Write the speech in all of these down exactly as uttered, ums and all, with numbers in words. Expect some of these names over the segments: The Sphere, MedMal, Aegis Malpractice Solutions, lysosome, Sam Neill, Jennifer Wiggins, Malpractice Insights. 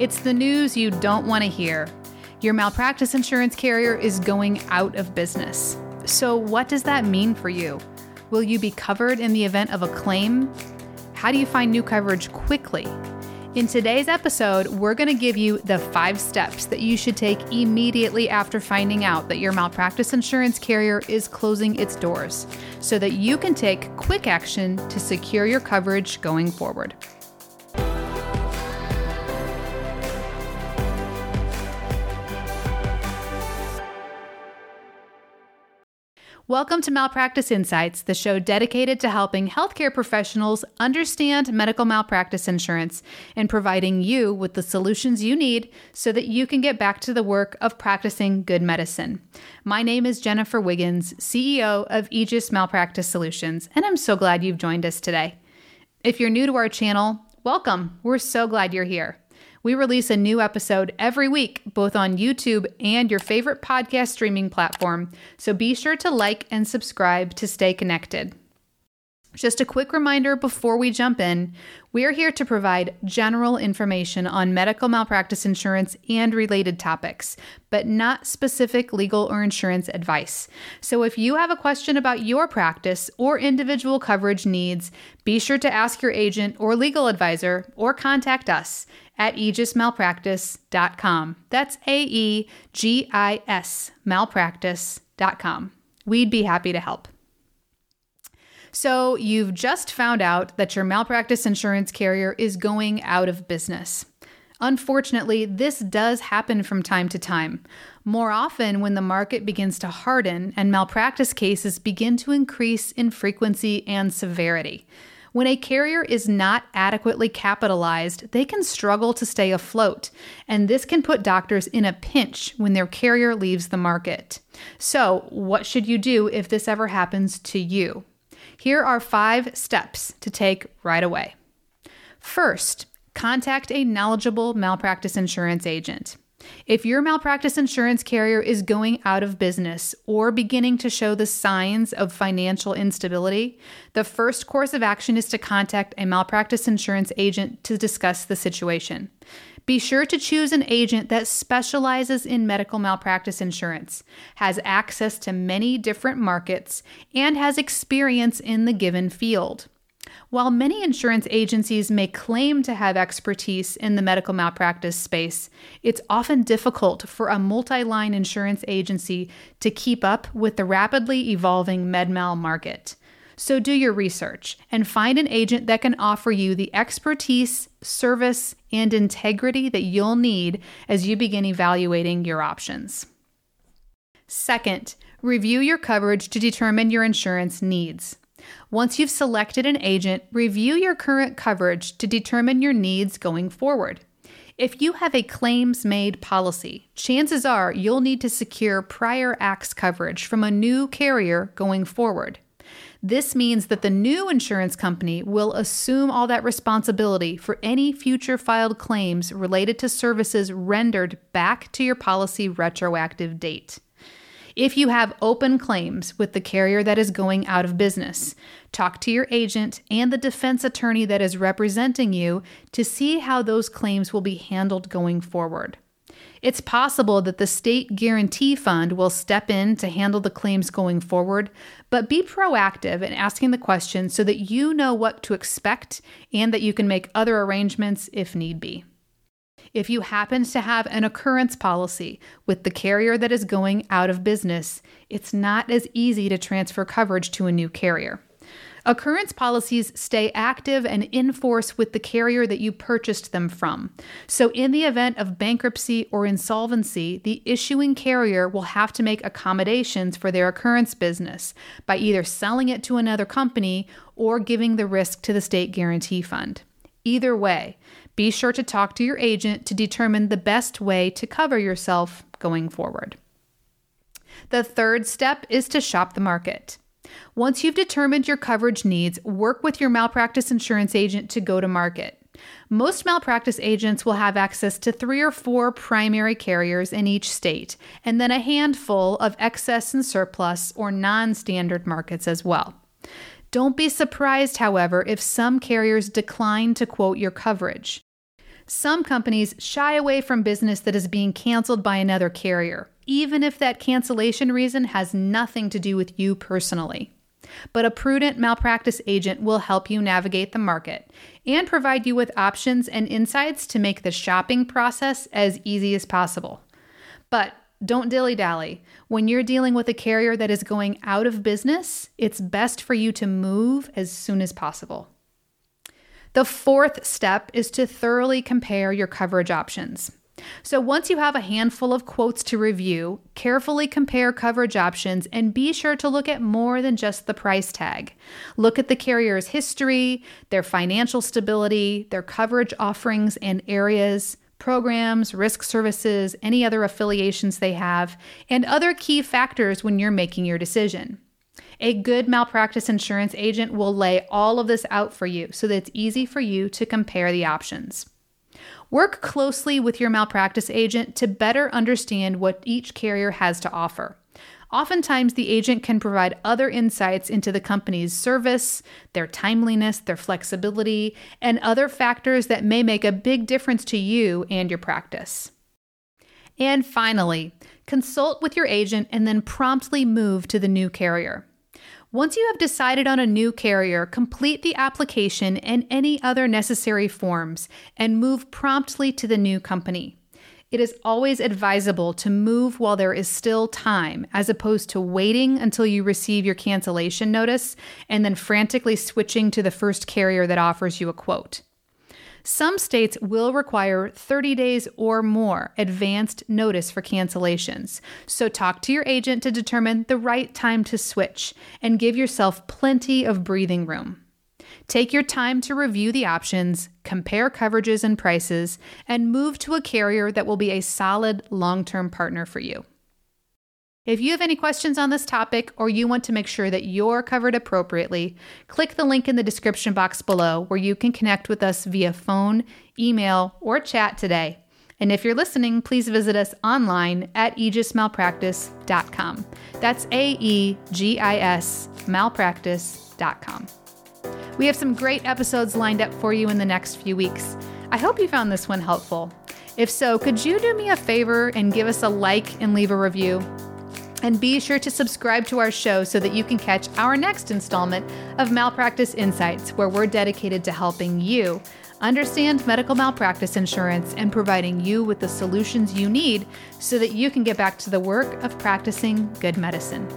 It's the news you don't want to hear. Your malpractice insurance carrier is going out of business. So what does that mean for you? Will you be covered in the event of a claim? How do you find new coverage quickly? In today's episode, we're going to give you the five steps that you should take immediately after finding out that your malpractice insurance carrier is closing its doors so that you can take quick action to secure your coverage going forward. Welcome to Malpractice Insights, the show dedicated to helping healthcare professionals understand medical malpractice insurance and providing you with the solutions you need so that you can get back to the work of practicing good medicine. My name is Jennifer Wiggins, C E O of Aegis Malpractice Solutions, and I'm so glad you've joined us today. If you're new to our channel, welcome. We're so glad you're here. We release a new episode every week, both on YouTube and your favorite podcast streaming platform, so be sure to like and subscribe to stay connected. Just a quick reminder before we jump in, we are here to provide general information on medical malpractice insurance and related topics, but not specific legal or insurance advice. So if you have a question about your practice or individual coverage needs, be sure to ask your agent or legal advisor or contact us at aegis malpractice dot com. That's A E G I S malpractice dot com. We'd be happy to help. So you've just found out that your malpractice insurance carrier is going out of business. Unfortunately, this does happen from time to time. More often when the market begins to harden and malpractice cases begin to increase in frequency and severity. When a carrier is not adequately capitalized, they can struggle to stay afloat, and this can put doctors in a pinch when their carrier leaves the market. So what should you do if this ever happens to you? Here are five steps to take right away. First, contact a knowledgeable malpractice insurance agent. If your malpractice insurance carrier is going out of business or beginning to show the signs of financial instability, the first course of action is to contact a malpractice insurance agent to discuss the situation. Be sure to choose an agent that specializes in medical malpractice insurance, has access to many different markets, and has experience in the given field. While many insurance agencies may claim to have expertise in the medical malpractice space, it's often difficult for a multi-line insurance agency to keep up with the rapidly evolving MedMal market. So do your research and find an agent that can offer you the expertise, service, and integrity that you'll need as you begin evaluating your options. Second, review your coverage to determine your insurance needs. Once you've selected an agent, review your current coverage to determine your needs going forward. If you have a claims-made policy, chances are you'll need to secure prior acts coverage from a new carrier going forward. This means that the new insurance company will assume all that responsibility for any future filed claims related to services rendered back to your policy retroactive date. If you have open claims with the carrier that is going out of business, talk to your agent and the defense attorney that is representing you to see how those claims will be handled going forward. It's possible that the state guarantee fund will step in to handle the claims going forward, but be proactive in asking the questions so that you know what to expect and that you can make other arrangements if need be. If you happen to have an occurrence policy with the carrier that is going out of business, it's not as easy to transfer coverage to a new carrier. Occurrence policies stay active and in force with the carrier that you purchased them from. So in the event of bankruptcy or insolvency, the issuing carrier will have to make accommodations for their occurrence business by either selling it to another company or giving the risk to the state guarantee fund. Either way, be sure to talk to your agent to determine the best way to cover yourself going forward. The third step is to shop the market. Once you've determined your coverage needs, work with your malpractice insurance agent to go to market. Most malpractice agents will have access to three or four primary carriers in each state, and then a handful of excess and surplus or non-standard markets as well. Don't be surprised, however, if some carriers decline to quote your coverage. Some companies shy away from business that is being canceled by another carrier, even if that cancellation reason has nothing to do with you personally. But a prudent malpractice agent will help you navigate the market and provide you with options and insights to make the shopping process as easy as possible. But don't dilly-dally. When you're dealing with a carrier that is going out of business, it's best for you to move as soon as possible. The fourth step is to thoroughly compare your coverage options. So once you have a handful of quotes to review, carefully compare coverage options and be sure to look at more than just the price tag. Look at the carrier's history, their financial stability, their coverage offerings and areas, programs, risk services, any other affiliations they have, and other key factors when you're making your decision. A good malpractice insurance agent will lay all of this out for you so that it's easy for you to compare the options. Work closely with your malpractice agent to better understand what each carrier has to offer. Oftentimes, the agent can provide other insights into the company's service, their timeliness, their flexibility, and other factors that may make a big difference to you and your practice. And finally, consult with your agent and then promptly move to the new carrier. Once you have decided on a new carrier, complete the application and any other necessary forms and move promptly to the new company. It is always advisable to move while there is still time, as opposed to waiting until you receive your cancellation notice and then frantically switching to the first carrier that offers you a quote. Some states will require thirty days or more advanced notice for cancellations, so talk to your agent to determine the right time to switch and give yourself plenty of breathing room. Take your time to review the options, compare coverages and prices, and move to a carrier that will be a solid long-term partner for you. If you have any questions on this topic or you want to make sure that you're covered appropriately, click the link in the description box below where you can connect with us via phone, email, or chat today. And if you're listening, please visit us online at aegis malpractice dot com. That's A E G I S malpractice dot com. We have some great episodes lined up for you in the next few weeks. I hope you found this one helpful. If so, could you do me a favor and give us a like and leave a review? And be sure to subscribe to our show so that you can catch our next installment of Malpractice Insights, where we're dedicated to helping you understand medical malpractice insurance and providing you with the solutions you need so that you can get back to the work of practicing good medicine.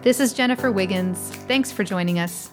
This is Jennifer Wiggins. Thanks for joining us.